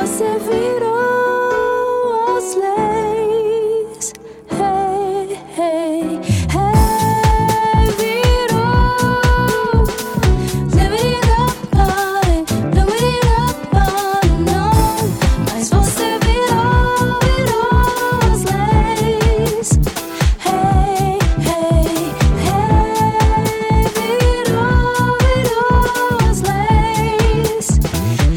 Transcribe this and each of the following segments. Você virou aos leis, hey, hey, hey, virou. Living up on and on. Mas você virou aos leis, hey, hey, hey, virou aos leis. Hey, hey, hey.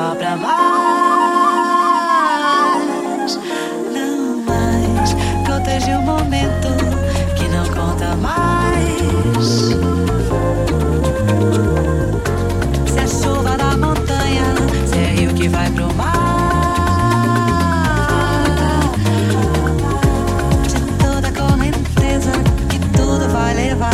só pra mais, não mais. Proteja o momento que não conta mais. Se é chuva na montanha, se é rio que vai pro mar, de toda correnteza que tudo vai levar.